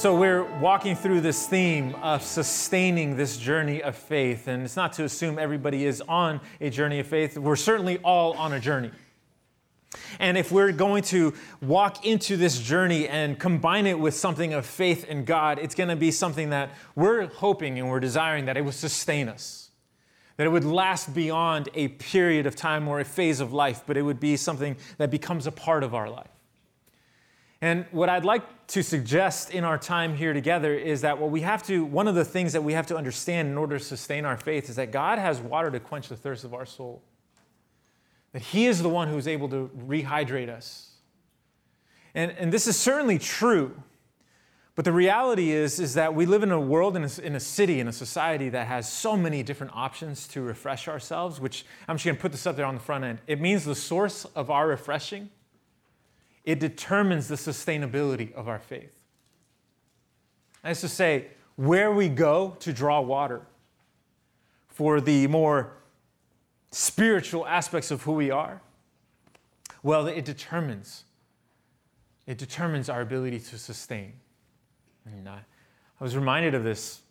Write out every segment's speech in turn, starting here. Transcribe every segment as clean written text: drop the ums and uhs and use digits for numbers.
so we're walking through this theme of sustaining this journey of faith. And it's not to assume everybody is on a journey of faith. We're certainly all on a journey. And if we're going to walk into this journey and combine it with something of faith in God, it's going to be something that we're hoping and we're desiring that it will sustain us, that it would last beyond a period of time or a phase of life, but it would be something that becomes a part of our life. And what I'd like to suggest in our time here together is that one of the things that we have to understand in order to sustain our faith is that God has water to quench the thirst of our soul. That He is the one who is able to rehydrate us. And this is certainly true, but the reality is that we live in a world, in a city, in a society that has so many different options to refresh ourselves, which I'm just going to put this up there on the front end. It means the source of our refreshing. It determines the sustainability of our faith. That is to say, where we go to draw water for the more spiritual aspects of who we are, well, it determines our ability to sustain. And I was reminded of this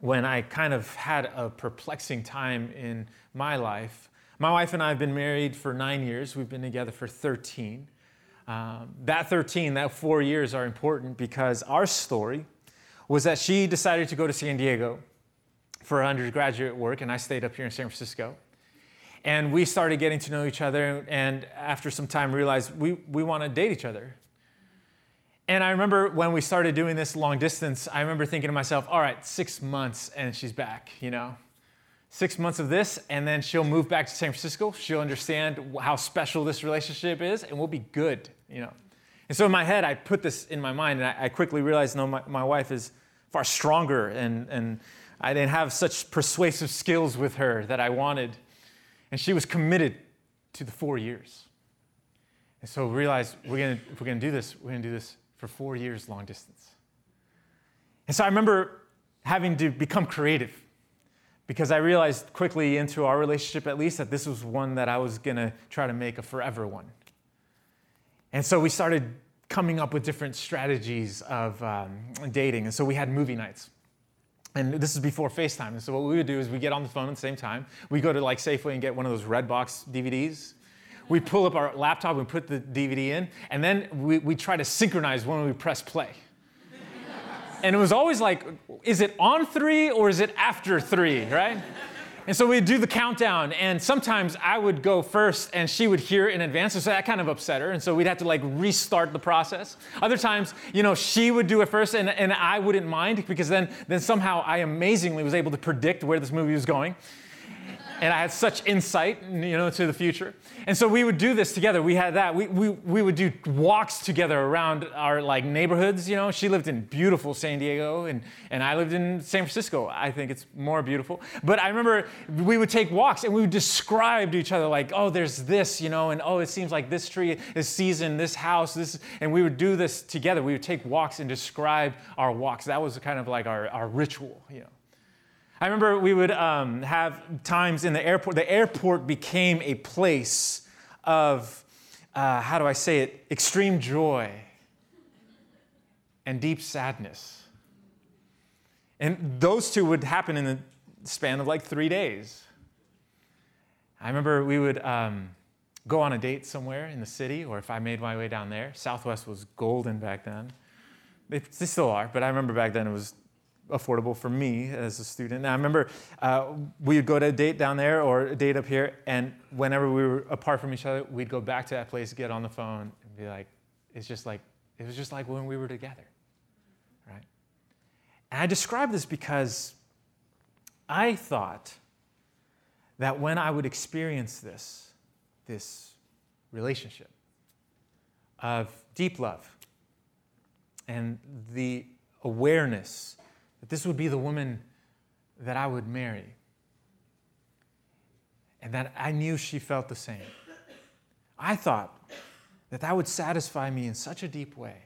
when I kind of had a perplexing time in my life. My wife and I have been married for 9 years. We've been together for 13. That 4 years are important because our story was that she decided to go to San Diego for undergraduate work, and I stayed up here in San Francisco. And we started getting to know each other, and after some time realized we want to date each other. And I remember when we started doing this long distance, I remember thinking to myself, all right, 6 months and she's back, 6 months of this, and then she'll move back to San Francisco. She'll understand how special this relationship is, and we'll be good, And so in my head, I put this in my mind, and I quickly realized, no, my wife is far stronger, and I didn't have such persuasive skills with her that I wanted. And she was committed to the 4 years. And so we realized, if we're going to do this for 4 years long distance. And so I remember having to become creative because I realized quickly into our relationship, at least, that this was one that I was going to try to make a forever one. And so we started coming up with different strategies of dating. And so we had movie nights. And this is before FaceTime. And so what we would do is we get on the phone at the same time. We go to Safeway and get one of those Redbox DVDs. We pull up our laptop, we put the DVD in, and then we try to synchronize when we press play. And it was always is it on 3 or is it after 3, right? And so we'd do the countdown, and sometimes I would go first and she would hear in advance, so that kind of upset her, and so we'd have to restart the process. Other times, she would do it first and I wouldn't mind because then somehow I amazingly was able to predict where this movie was going. And I had such insight, to the future. And so we would do this together. We had that. We would do walks together around our neighborhoods. She lived in beautiful San Diego, and I lived in San Francisco. I think it's more beautiful. But I remember we would take walks and we would describe to each other there's this, and it seems like this tree is season, this house, this, and we would do this together. We would take walks and describe our walks. That was kind of our ritual, I remember we would have times in the airport. The airport became a place of, extreme joy and deep sadness. And those two would happen in the span of 3 days. I remember we would go on a date somewhere in the city, or if I made my way down there. Southwest was golden back then. They still are, but I remember back then it was affordable for me as a student. And I remember we would go to a date down there or a date up here, and whenever we were apart from each other, we'd go back to that place, get on the phone, and be it was just like when we were together, right? And I describe this because I thought that when I would experience this relationship of deep love and the awareness that this would be the woman that I would marry, and that I knew she felt the same. I thought that would satisfy me in such a deep way.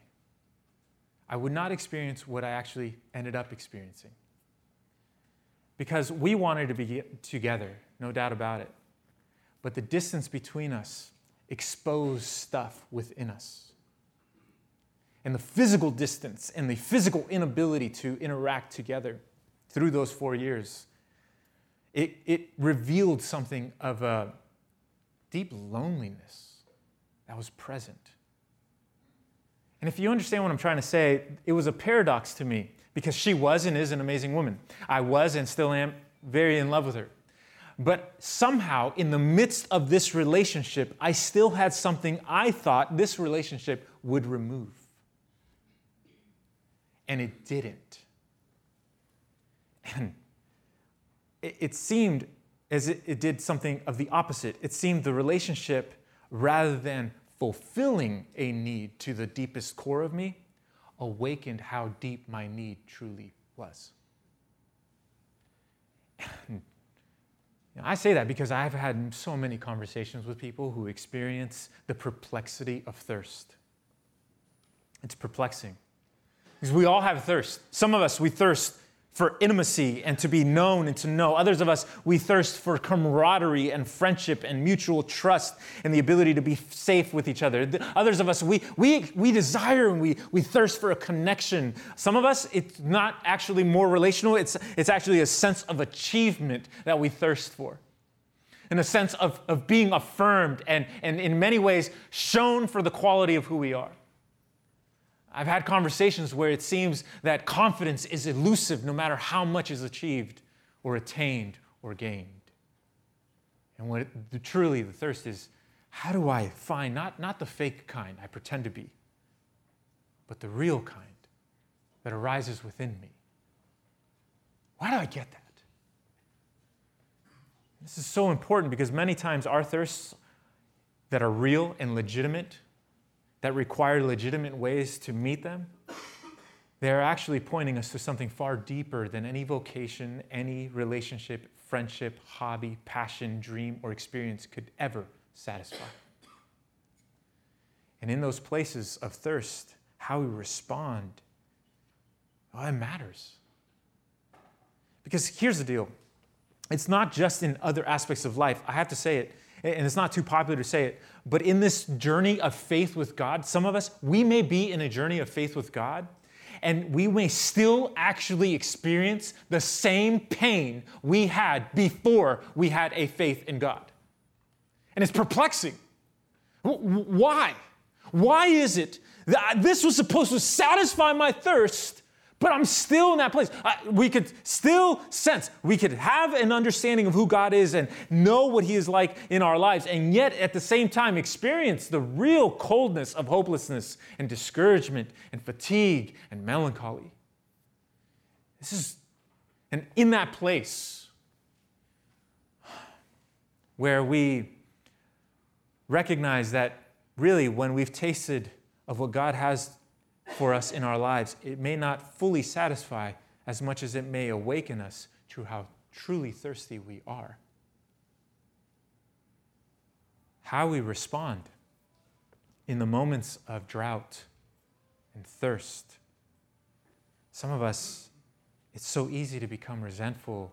I would not experience what I actually ended up experiencing. Because we wanted to be together, no doubt about it. But the distance between us exposed stuff within us. and the physical distance and the physical inability to interact together through those 4 years, it revealed something of a deep loneliness that was present. And if you understand what I'm trying to say, it was a paradox to me, because she was and is an amazing woman. I was and still am very in love with her. But somehow, in the midst of this relationship, I still had something I thought this relationship would remove. And it didn't. And it seemed as it did something of the opposite. It seemed the relationship, rather than fulfilling a need to the deepest core of me, awakened how deep my need truly was. And I say that because I've had so many conversations with people who experience the perplexity of thirst. It's perplexing. Because we all have thirst. Some of us, we thirst for intimacy and to be known and to know. Others of us, we thirst for camaraderie and friendship and mutual trust and the ability to be safe with each other. Others of us, we desire and we thirst for a connection. Some of us, it's not actually more relational. It's actually a sense of achievement that we thirst for, and a sense of being affirmed and in many ways shown for the quality of who we are. I've had conversations where it seems that confidence is elusive no matter how much is achieved or attained or gained. And truly the thirst is, how do I find not the fake kind I pretend to be, but the real kind that arises within me? Why do I get that? This is so important, because many times our thirsts that are real and legitimate, that require legitimate ways to meet them, they're actually pointing us to something far deeper than any vocation, any relationship, friendship, hobby, passion, dream, or experience could ever satisfy. And in those places of thirst, how we respond, it matters. Because here's the deal. It's not just in other aspects of life. I have to say it, and it's not too popular to say it, but in this journey of faith with God, some of us, we may be in a journey of faith with God, and we may still actually experience the same pain we had before we had a faith in God. And it's perplexing. Why? Why is it that this was supposed to satisfy my thirst, but I'm still in that place? We could still sense, we could have an understanding of who God is and know what He is like in our lives, and yet at the same time experience the real coldness of hopelessness and discouragement and fatigue and melancholy. And in that place where we recognize that really when we've tasted of what God has for us in our lives, it may not fully satisfy as much as it may awaken us to how truly thirsty we are. How we respond in the moments of drought and thirst. Some of us, it's so easy to become resentful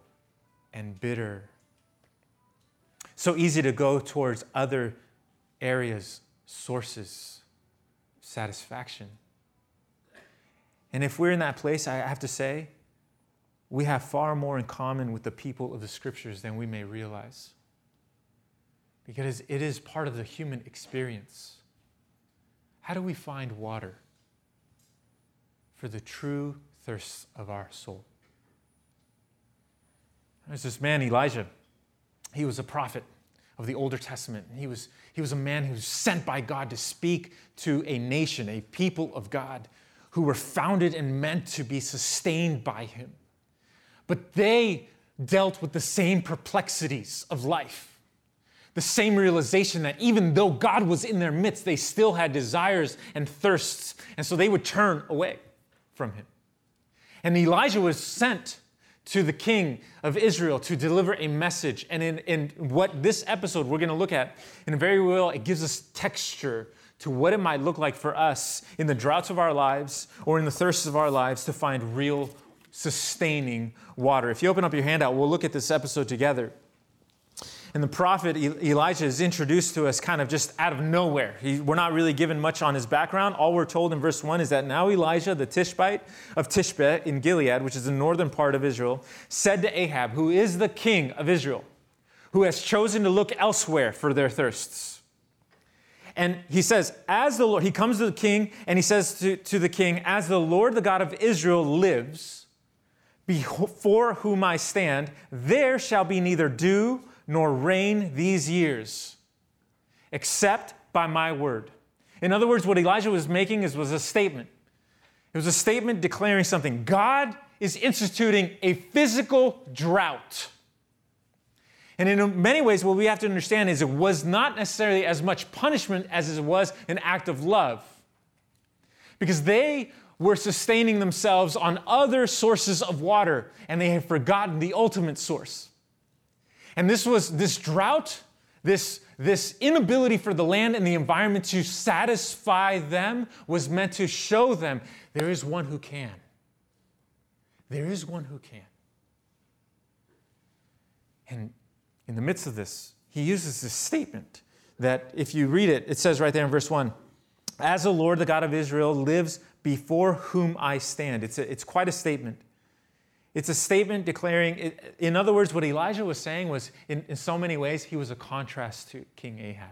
and bitter. So easy to go towards other areas, sources, satisfaction. And if we're in that place, I have to say, we have far more in common with the people of the Scriptures than we may realize. Because it is part of the human experience. How do we find water for the true thirsts of our soul? There's this man, Elijah. He was a prophet of the Old Testament. He was a man who was sent by God to speak to a nation, a people of God, who were founded and meant to be sustained by Him. But they dealt with the same perplexities of life, the same realization that even though God was in their midst, they still had desires and thirsts, and so they would turn away from Him. And Elijah was sent to the king of Israel to deliver a message, and in what this episode we're going to look at, in very well, it gives us texture to what it might look like for us in the droughts of our lives or in the thirsts of our lives to find real, sustaining water. If you open up your handout, we'll look at this episode together. And the prophet Elijah is introduced to us kind of just out of nowhere. We're not really given much on his background. All we're told in verse 1 is that now Elijah, the Tishbite of Tishbe in Gilead, which is the northern part of Israel, said to Ahab, who is the king of Israel, who has chosen to look elsewhere for their thirsts. And he says, as the Lord, he comes to the king and he says to the king, as the Lord, the God of Israel lives, before whom I stand, there shall be neither dew nor rain these years, except by my word. In other words, what Elijah was making was a statement. It was a statement declaring something. God is instituting a physical drought. And in many ways, what we have to understand is it was not necessarily as much punishment as it was an act of love, because they were sustaining themselves on other sources of water, and they had forgotten the ultimate source. And this was this drought, this inability for the land and the environment to satisfy them was meant to show them there is one who can. There is one who can. And in the midst of this, he uses this statement that if you read it, it says right there in verse 1, as the Lord, the God of Israel, lives before whom I stand. It's quite a statement. It's a statement declaring, in other words, what Elijah was saying was, in so many ways, he was a contrast to King Ahab.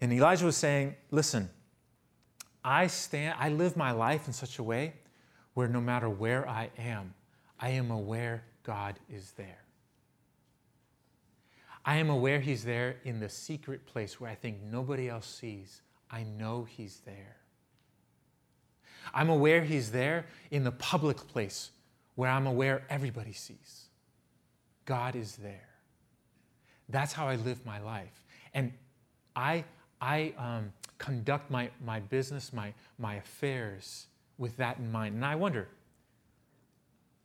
And Elijah was saying, listen, I live my life in such a way where no matter where I am aware God is there. I am aware he's there in the secret place where I think nobody else sees. I know he's there. I'm aware he's there in the public place where I'm aware everybody sees. God is there. That's how I live my life. And I conduct my business, my affairs with that in mind. And I wonder,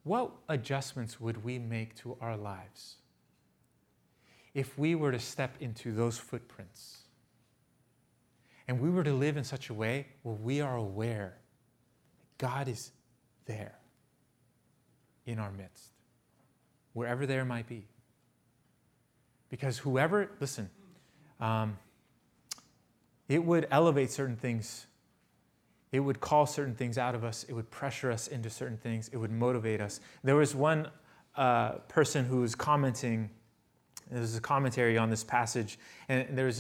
what adjustments would we make to our lives if we were to step into those footprints and we were to live in such a way where we are aware God is there in our midst, wherever there might be. Because it would elevate certain things. It would call certain things out of us. It would pressure us into certain things. It would motivate us. There was one person who was commenting. There's a commentary on this passage, and there's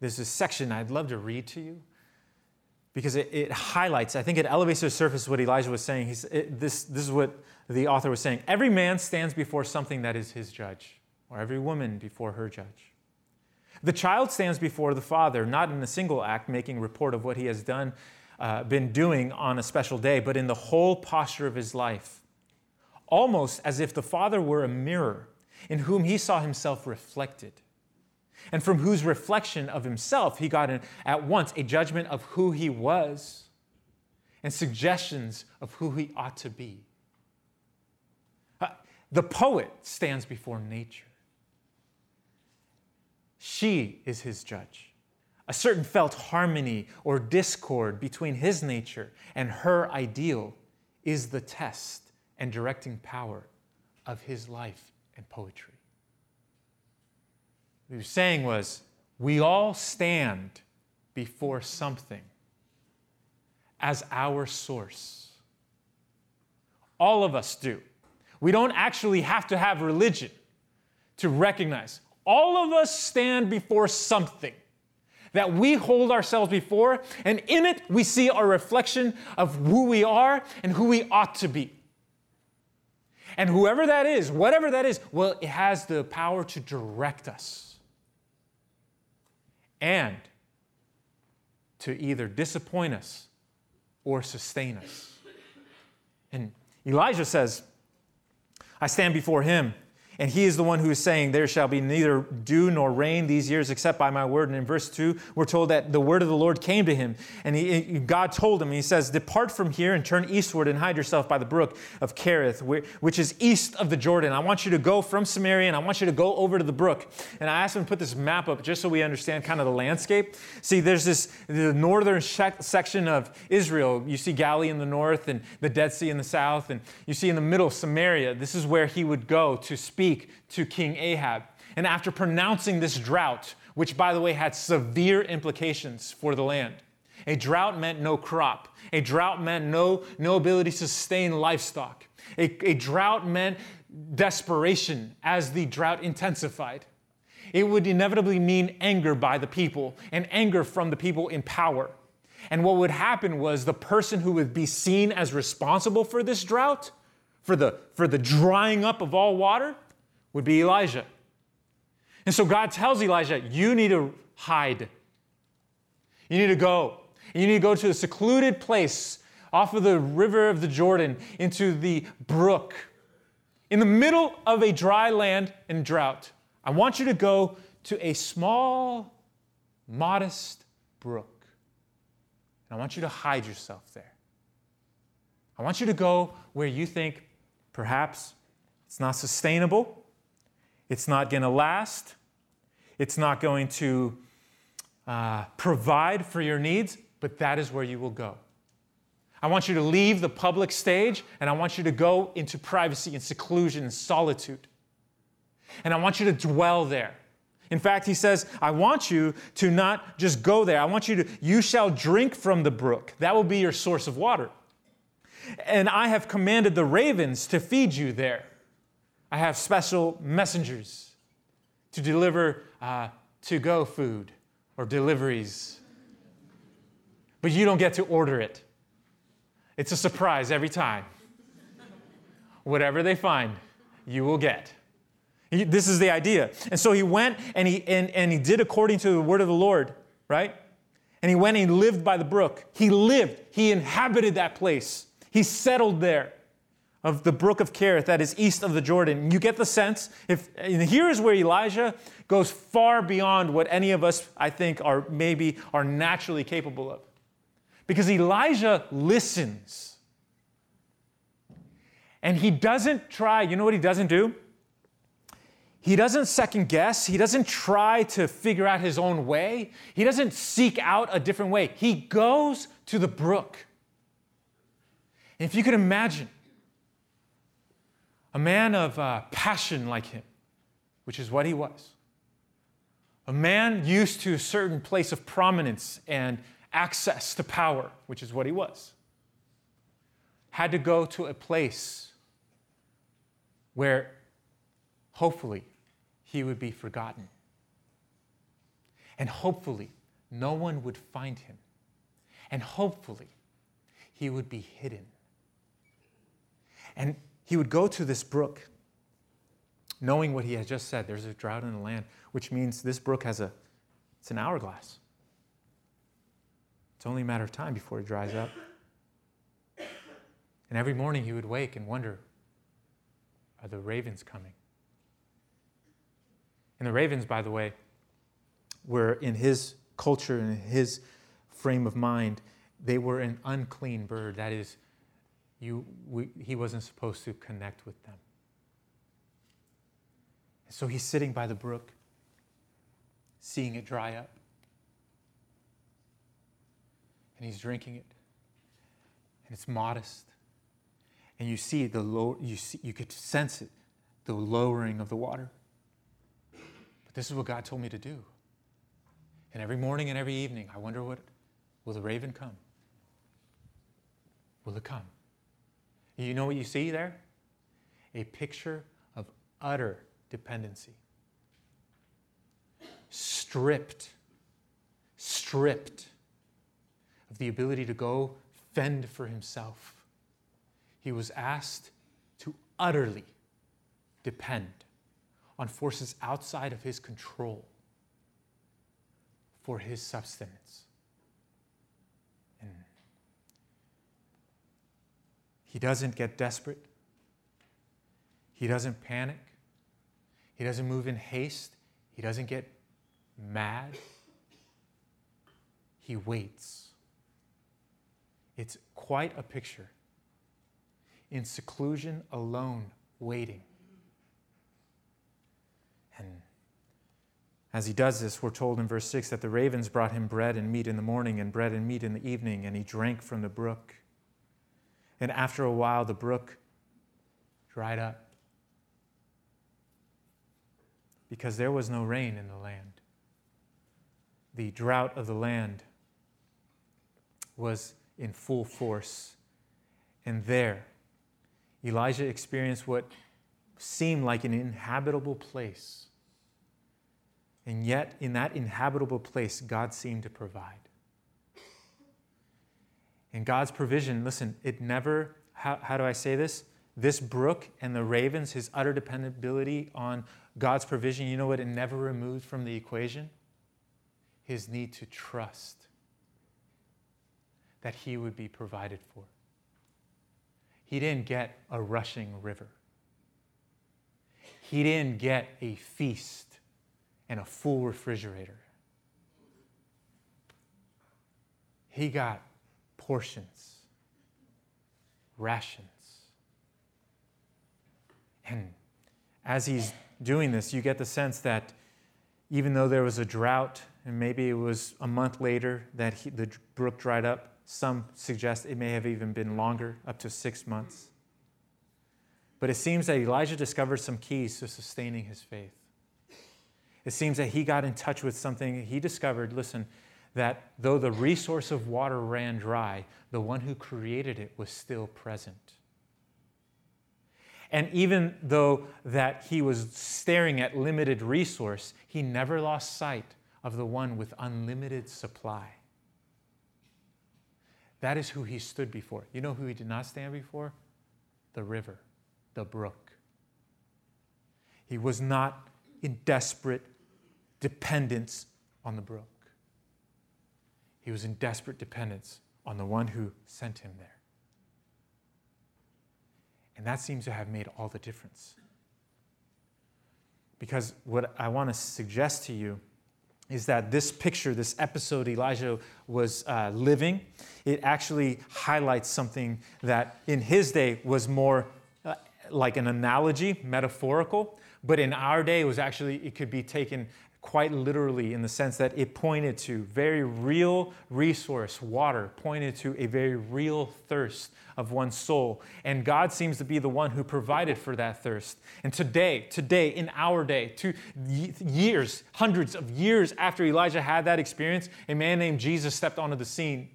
this section I'd love to read to you because it highlights, I think it elevates to the surface what Elijah was saying. This is what the author was saying. Every man stands before something that is his judge, or every woman before her judge. The child stands before the father, not in a single act making report of what he has done, been doing on a special day, but in the whole posture of his life, almost as if the father were a mirror in whom he saw himself reflected, and from whose reflection of himself he got at once a judgment of who he was and suggestions of who he ought to be. The poet stands before nature. She is his judge. A certain felt harmony or discord between his nature and her ideal is the test and directing power of his life and poetry. What he was saying was, we all stand before something as our source. All of us do. We don't actually have to have religion to recognize. All of us stand before something that we hold ourselves before, and in it we see our reflection of who we are and who we ought to be. And whoever that is, whatever that is, well, it has the power to direct us and to either disappoint us or sustain us. And Elijah says, I stand before him, and he is the one who is saying, there shall be neither dew nor rain these years except by my word. And in verse 2, we're told that the word of the Lord came to him. And God told him, and he says, depart from here and turn eastward and hide yourself by the brook of Kerith, which is east of the Jordan. I want you to go from Samaria, and I want you to go over to the brook. And I asked him to put this map up just so we understand kind of the landscape. See, there's the northern section of Israel. You see Galilee in the north and the Dead Sea in the south. And you see in the middle, Samaria. This is where he would go to speak speak to King Ahab. And after pronouncing this drought, which, by the way, had severe implications for the land. A drought meant no crop. A drought meant no ability to sustain livestock. A drought meant desperation as the drought intensified. It would inevitably mean anger by the people and anger from the people in power. And what would happen was the person who would be seen as responsible for this drought, for the drying up of all water, would be Elijah. And so God tells Elijah, you need to hide. You need to go. You need to go to a secluded place off of the river of the Jordan into the brook in the middle of a dry land and drought. I want you to go to a small, modest brook. And I want you to hide yourself there. I want you to go where you think perhaps it's not sustainable, it's not going to last, it's not going to provide for your needs, but that is where you will go. I want you to leave the public stage, and I want you to go into privacy and seclusion and solitude. And I want you to dwell there. In fact, he says, I want you to not just go there. I want you to, you shall drink from the brook. That will be your source of water. And I have commanded the ravens to feed you there. I have special messengers to deliver to-go food or deliveries. But you don't get to order it. It's a surprise every time. Whatever they find, you will get. This is the idea. And so he went and he did according to the word of the Lord, right? And he went and he lived by the brook. He lived. He inhabited that place. He settled there of the brook of Kerith that is east of the Jordan. You get the sense. And here is where Elijah goes far beyond what any of us, I think, are naturally capable of. Because Elijah listens. And he doesn't try. You know what he doesn't do? He doesn't second guess. He doesn't try to figure out his own way. He doesn't seek out a different way. He goes to the brook. And if you could imagine a man of passion like him, which is what he was, a man used to a certain place of prominence and access to power, which is what he was, had to go to a place where hopefully he would be forgotten. And hopefully no one would find him. And hopefully he would be hidden. And he would go to this brook, knowing what he had just said. There's a drought in the land, which means this brook it's an hourglass. It's only a matter of time before it dries up. And every morning he would wake and wonder, are the ravens coming? And the ravens, by the way, were in his culture and in his frame of mind, they were an unclean bird. That is, he wasn't supposed to connect with them. And so he's sitting by the brook, seeing it dry up. And he's drinking it. And it's modest. And you see you could sense it, the lowering of the water. But this is what God told me to do. And every morning and every evening, I wonder, will the raven come? Will it come? You know what you see there? A picture of utter dependency. Stripped of the ability to go fend for himself. He was asked to utterly depend on forces outside of his control for his subsistence. And he doesn't get desperate. He doesn't panic. He doesn't move in haste. He doesn't get mad. He waits. It's quite a picture. In seclusion, alone, waiting. And as he does this, we're told in verse 6 that the ravens brought him bread and meat in the morning and bread and meat in the evening, and he drank from the brook. And after a while, the brook dried up. because there was no rain in the land. The drought of the land was in full force. And there, Elijah experienced what seemed like an inhabitable place. And yet, in that inhabitable place, God seemed to provide. And God's provision, listen, it never, how do I say this? This brook and the ravens, his utter dependability on God's provision, you know what it never removed from the equation? His need to trust that he would be provided for. He didn't get a rushing river. He didn't get a feast and a full refrigerator. He got portions, rations. And as he's doing this, you get the sense that even though there was a drought, and maybe it was a month later that the brook dried up, some suggest it may have even been longer, up to 6 months. But it seems that Elijah discovered some keys to sustaining his faith. It seems that he got in touch with something. He discovered, listen, that though the resource of water ran dry, the one who created it was still present. And even though that he was staring at limited resource, he never lost sight of the one with unlimited supply. That is who he stood before. You know who he did not stand before? The river, the brook. He was not in desperate dependence on the brook. He was in desperate dependence on the one who sent him there. And that seems to have made all the difference. Because what I want to suggest to you is that this picture, this episode Elijah was living, it actually highlights something that in his day was more like an analogy, metaphorical, but in our day it could be taken quite literally in the sense that it pointed to very real resource, water, pointed to a very real thirst of one's soul. And God seems to be the one who provided for that thirst. And today, in our day, hundreds of years after Elijah had that experience, a man named Jesus stepped onto the scene.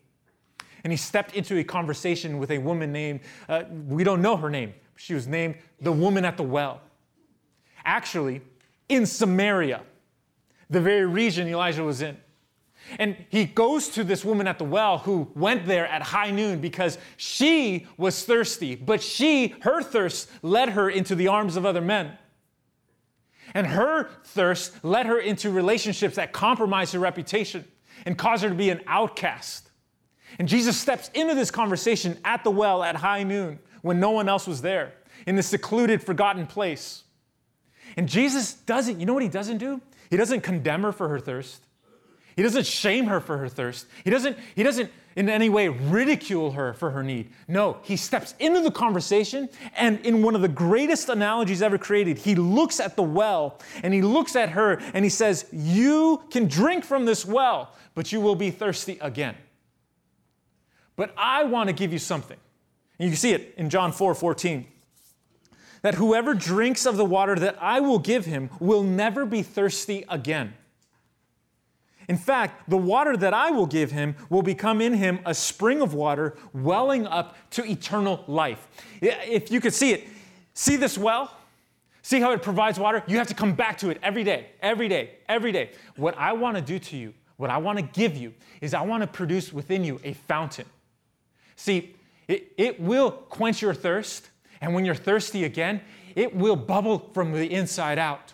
And he stepped into a conversation with a woman named, we don't know her name. She was named the woman at the well. Actually, in Samaria, the very region Elijah was in. And he goes to this woman at the well who went there at high noon because she was thirsty, but her thirst led her into the arms of other men. And her thirst led her into relationships that compromised her reputation and caused her to be an outcast. And Jesus steps into this conversation at the well at high noon when no one else was there in this secluded, forgotten place. And Jesus doesn't, you know what he doesn't do? He doesn't condemn her for her thirst. He doesn't shame her for her thirst. He doesn't in any way ridicule her for her need. No, he steps into the conversation, and in one of the greatest analogies ever created, he looks at the well, and he looks at her, and he says, "You can drink from this well, but you will be thirsty again. But I want to give you something." And you can see it in John 4:14. "That whoever drinks of the water that I will give him will never be thirsty again. In fact, the water that I will give him will become in him a spring of water welling up to eternal life." If you could see it, see this well? See how it provides water? You have to come back to it every day, every day, every day. What I want to do to you, what I want to give you, is I want to produce within you a fountain. See, it will quench your thirst. And when you're thirsty again, it will bubble from the inside out.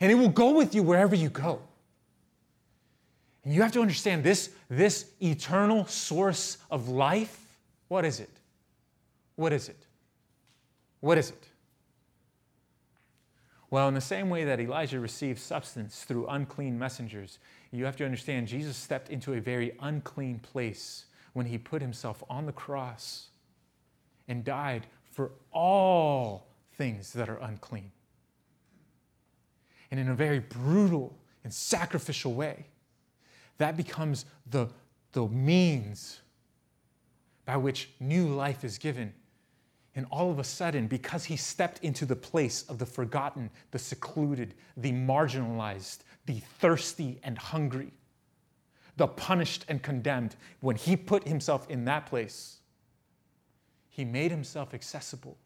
And it will go with you wherever you go. And you have to understand this eternal source of life, what is it? What is it? What is it? Well, in the same way that Elijah received substance through unclean messengers, you have to understand Jesus stepped into a very unclean place when he put himself on the cross and died for all things that are unclean. And in a very brutal and sacrificial way, that becomes the means by which new life is given. And all of a sudden, because he stepped into the place of the forgotten, the secluded, the marginalized, the thirsty and hungry, the punished and condemned, when he put himself in that place, he made himself accessible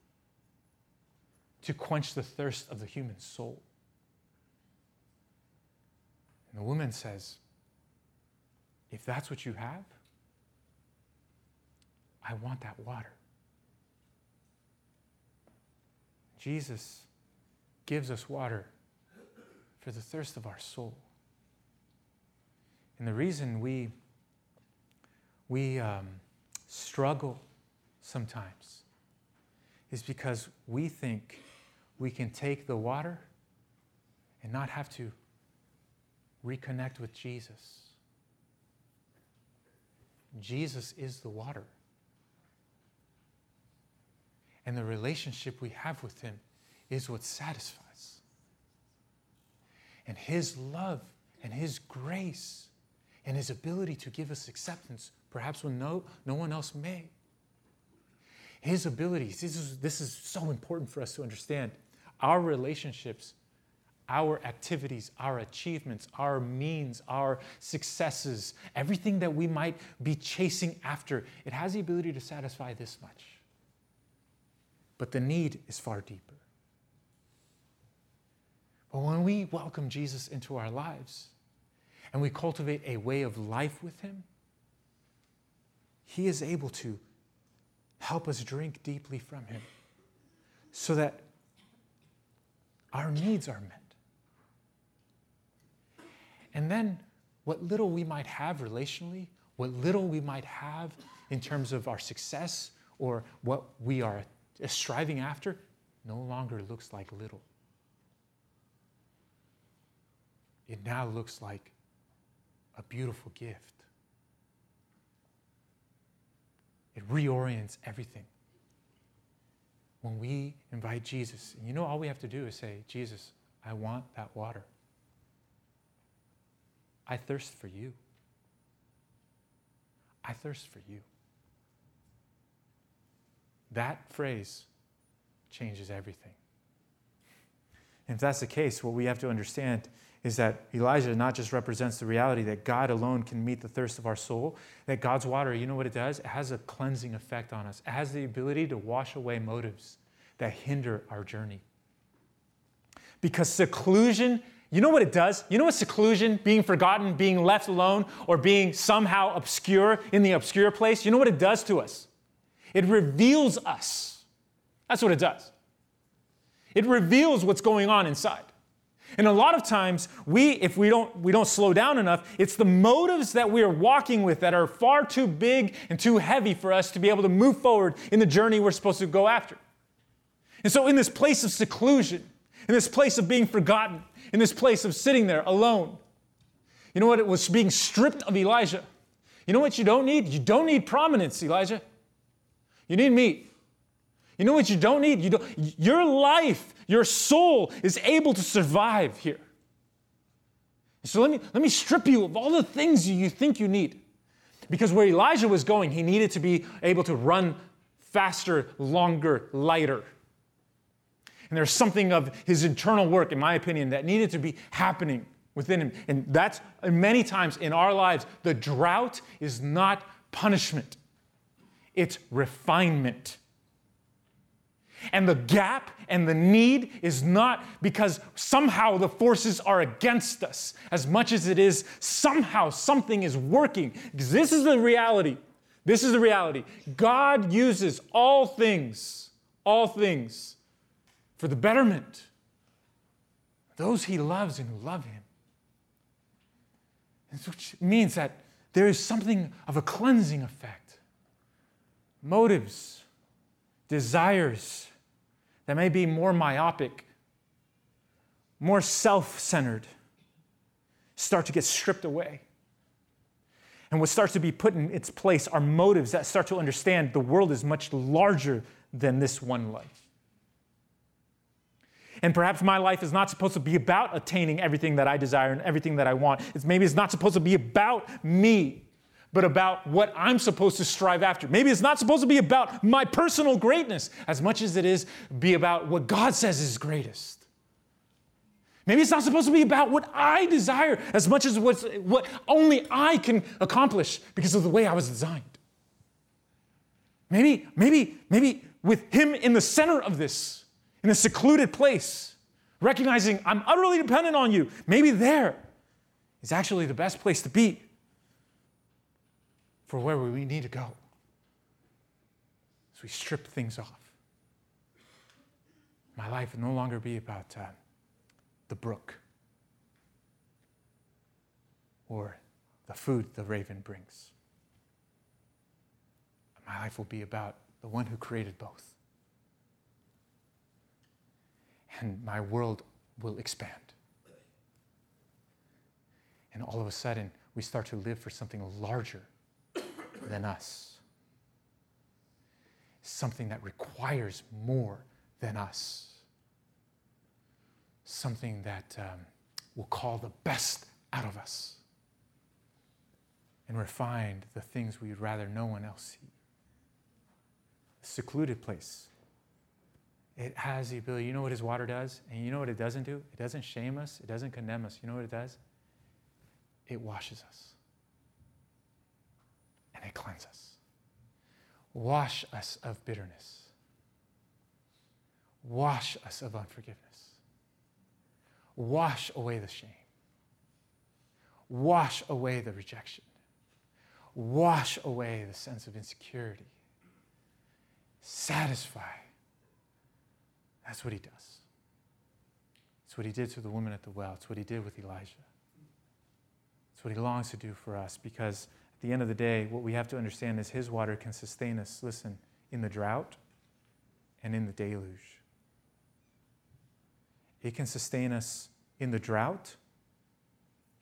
to quench the thirst of the human soul. And the woman says, if that's what you have, I want that water. Jesus gives us water for the thirst of our soul. And the reason we struggle sometimes is because we think we can take the water and not have to reconnect with Jesus. Jesus is the water. And the relationship we have with him is what satisfies. And his love and his grace and his ability to give us acceptance, perhaps when no one else may. His abilities, this is so important for us to understand. Our relationships, our activities, our achievements, our means, our successes, everything that we might be chasing after, it has the ability to satisfy this much. But the need is far deeper. But when we welcome Jesus into our lives and we cultivate a way of life with him, he is able to help us drink deeply from him so that our needs are met. And then what little we might have relationally, what little we might have in terms of our success or what we are striving after no longer looks like little. It now looks like a beautiful gift. It reorients everything. When we invite Jesus, and all we have to do is say, Jesus, I want that water. I thirst for you. I thirst for you. That phrase changes everything. And if that's the case, what we have to understand is that Elijah not just represents the reality that God alone can meet the thirst of our soul, that God's water, you know what it does? It has a cleansing effect on us. It has the ability to wash away motives that hinder our journey. Because seclusion, you know what it does? You know what seclusion, being forgotten, being left alone, or being somehow obscure in the obscure place, you know what it does to us? It reveals us. That's what it does. It reveals what's going on inside. And a lot of times, if we don't slow down enough, it's the motives that we are walking with that are far too big and too heavy for us to be able to move forward in the journey we're supposed to go after. And so in this place of seclusion, in this place of being forgotten, in this place of sitting there alone, you know what? It was being stripped of Elijah. You know what you don't need? You don't need prominence, Elijah. You need me. You know what you don't need? Your life, your soul is able to survive here. So let me strip you of all the things you think you need. Because where Elijah was going, he needed to be able to run faster, longer, lighter. And there's something of his internal work, in my opinion, that needed to be happening within him. And that's many times in our lives, the drought is not punishment. It's refinement. And the gap and the need is not because somehow the forces are against us as much as it is somehow something is working. Because this is the reality. This is the reality. God uses all things, for the betterment of those he loves and who love him. And so it means that there is something of a cleansing effect. Motives, desires that may be more myopic, more self-centered, start to get stripped away. And what starts to be put in its place are motives that start to understand the world is much larger than this one life. And perhaps my life is not supposed to be about attaining everything that I desire and everything that I want. Maybe it's not supposed to be about me. but about what I'm supposed to strive after. Maybe it's not supposed to be about my personal greatness as much as it is be about what God says is greatest. Maybe it's not supposed to be about what I desire as much as what only I can accomplish because of the way I was designed. Maybe with him in the center of this, in a secluded place, recognizing I'm utterly dependent on you, maybe there is actually the best place to be for where we need to go as we strip things off. My life will no longer be about the brook or the food the raven brings. My life will be about the one who created both. And my world will expand. And all of a sudden, we start to live for something larger than us. Something that requires more than us. Something that will call the best out of us and refine the things we'd rather no one else see. Secluded place. It has the ability. You know what his water does? And you know what it doesn't do? It doesn't shame us. It doesn't condemn us. You know what it does? It washes us. And it cleanses us. Wash us of bitterness. Wash us of unforgiveness. Wash away the shame. Wash away the rejection. Wash away the sense of insecurity. Satisfy. That's what he does. It's what he did to the woman at the well. It's what he did with Elijah. It's what he longs to do for us, because at the end of the day, what we have to understand is his water can sustain us, listen, in the drought and in the deluge. It can sustain us in the drought,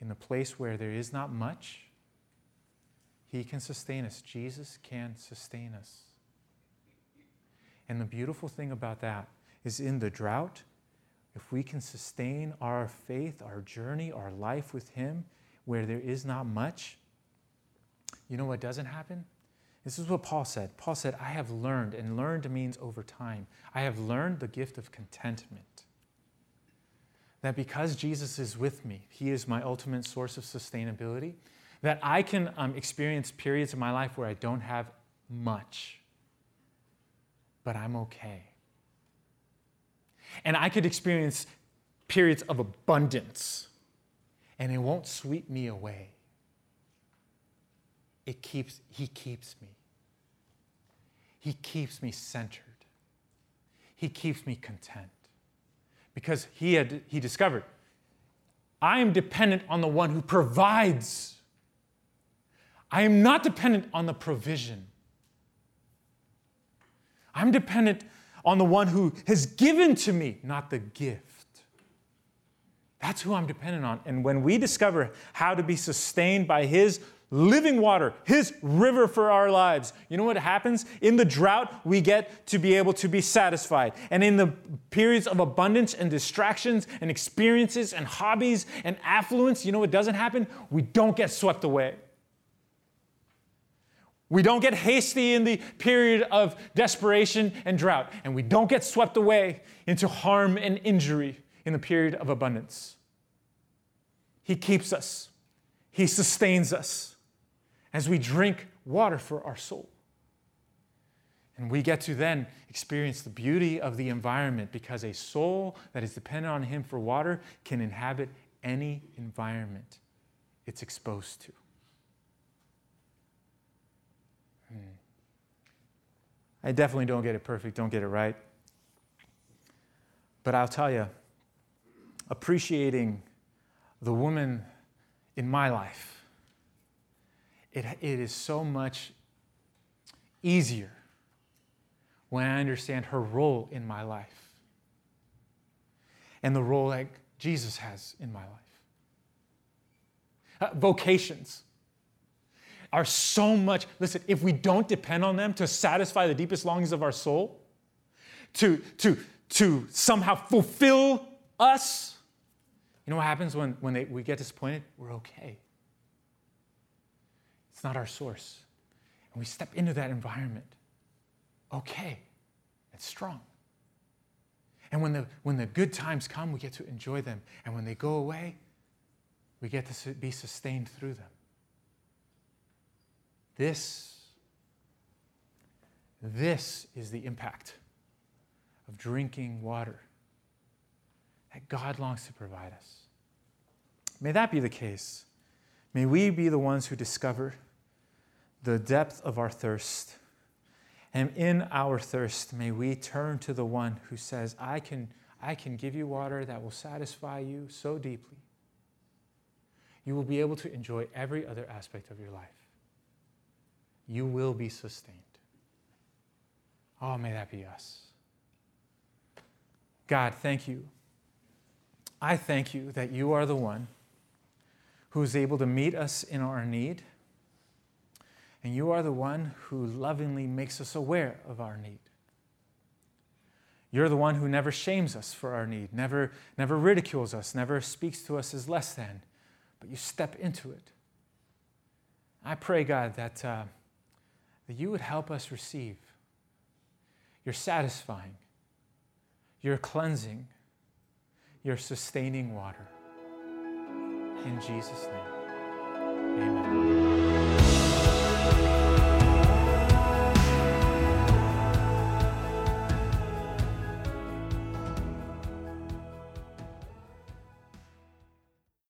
in the place where there is not much. He can sustain us. Jesus can sustain us. And the beautiful thing about that is in the drought, if we can sustain our faith, our journey, our life with him where there is not much, you know what doesn't happen? This is what Paul said. Paul said, I have learned, and learned means over time. I have learned the gift of contentment. That because Jesus is with me, he is my ultimate source of sustainability, that I can experience periods in my life where I don't have much. But I'm okay. And I could experience periods of abundance, and it won't sweep me away. He keeps me. He keeps me centered. He keeps me content. Because he discovered, I am dependent on the one who provides. I am not dependent on the provision. I'm dependent on the one who has given to me, not the gift. That's who I'm dependent on. And when we discover how to be sustained by his living water, his river for our lives, you know what happens? In the drought, we get to be able to be satisfied. And in the periods of abundance and distractions and experiences and hobbies and affluence, you know what doesn't happen? We don't get swept away. We don't get hasty in the period of desperation and drought, and we don't get swept away into harm and injury in the period of abundance. He keeps us. He sustains us as we drink water for our soul. And we get to then experience the beauty of the environment, because a soul that is dependent on him for water can inhabit any environment it's exposed to. I definitely don't get it perfect, don't get it right. But I'll tell you, appreciating the woman in my life, it is so much easier when I understand her role in my life and the role that Jesus has in my life. Vocations. Are so much, listen, if we don't depend on them to satisfy the deepest longings of our soul, to somehow fulfill us, you know what happens when we get disappointed? We're okay. It's It's not our source. And we step into that environment, okay, it's strong. And when the good times come, we get to enjoy them. And when they go away, we get to be sustained through them. This is the impact of drinking water that God longs to provide us. May that be the case. May we be the ones who discover the depth of our thirst. And in our thirst, may we turn to the one who says, I can give you water that will satisfy you so deeply. You will be able to enjoy every other aspect of your life. You will be sustained. Oh, may that be us. God, thank you. I thank you that you are the one who is able to meet us in our need. And you are the one who lovingly makes us aware of our need. You're the one who never shames us for our need, never ridicules us, never speaks to us as less than, but you step into it. I pray, God, that you would help us receive your satisfying, your cleansing, your sustaining water. In Jesus' name, amen.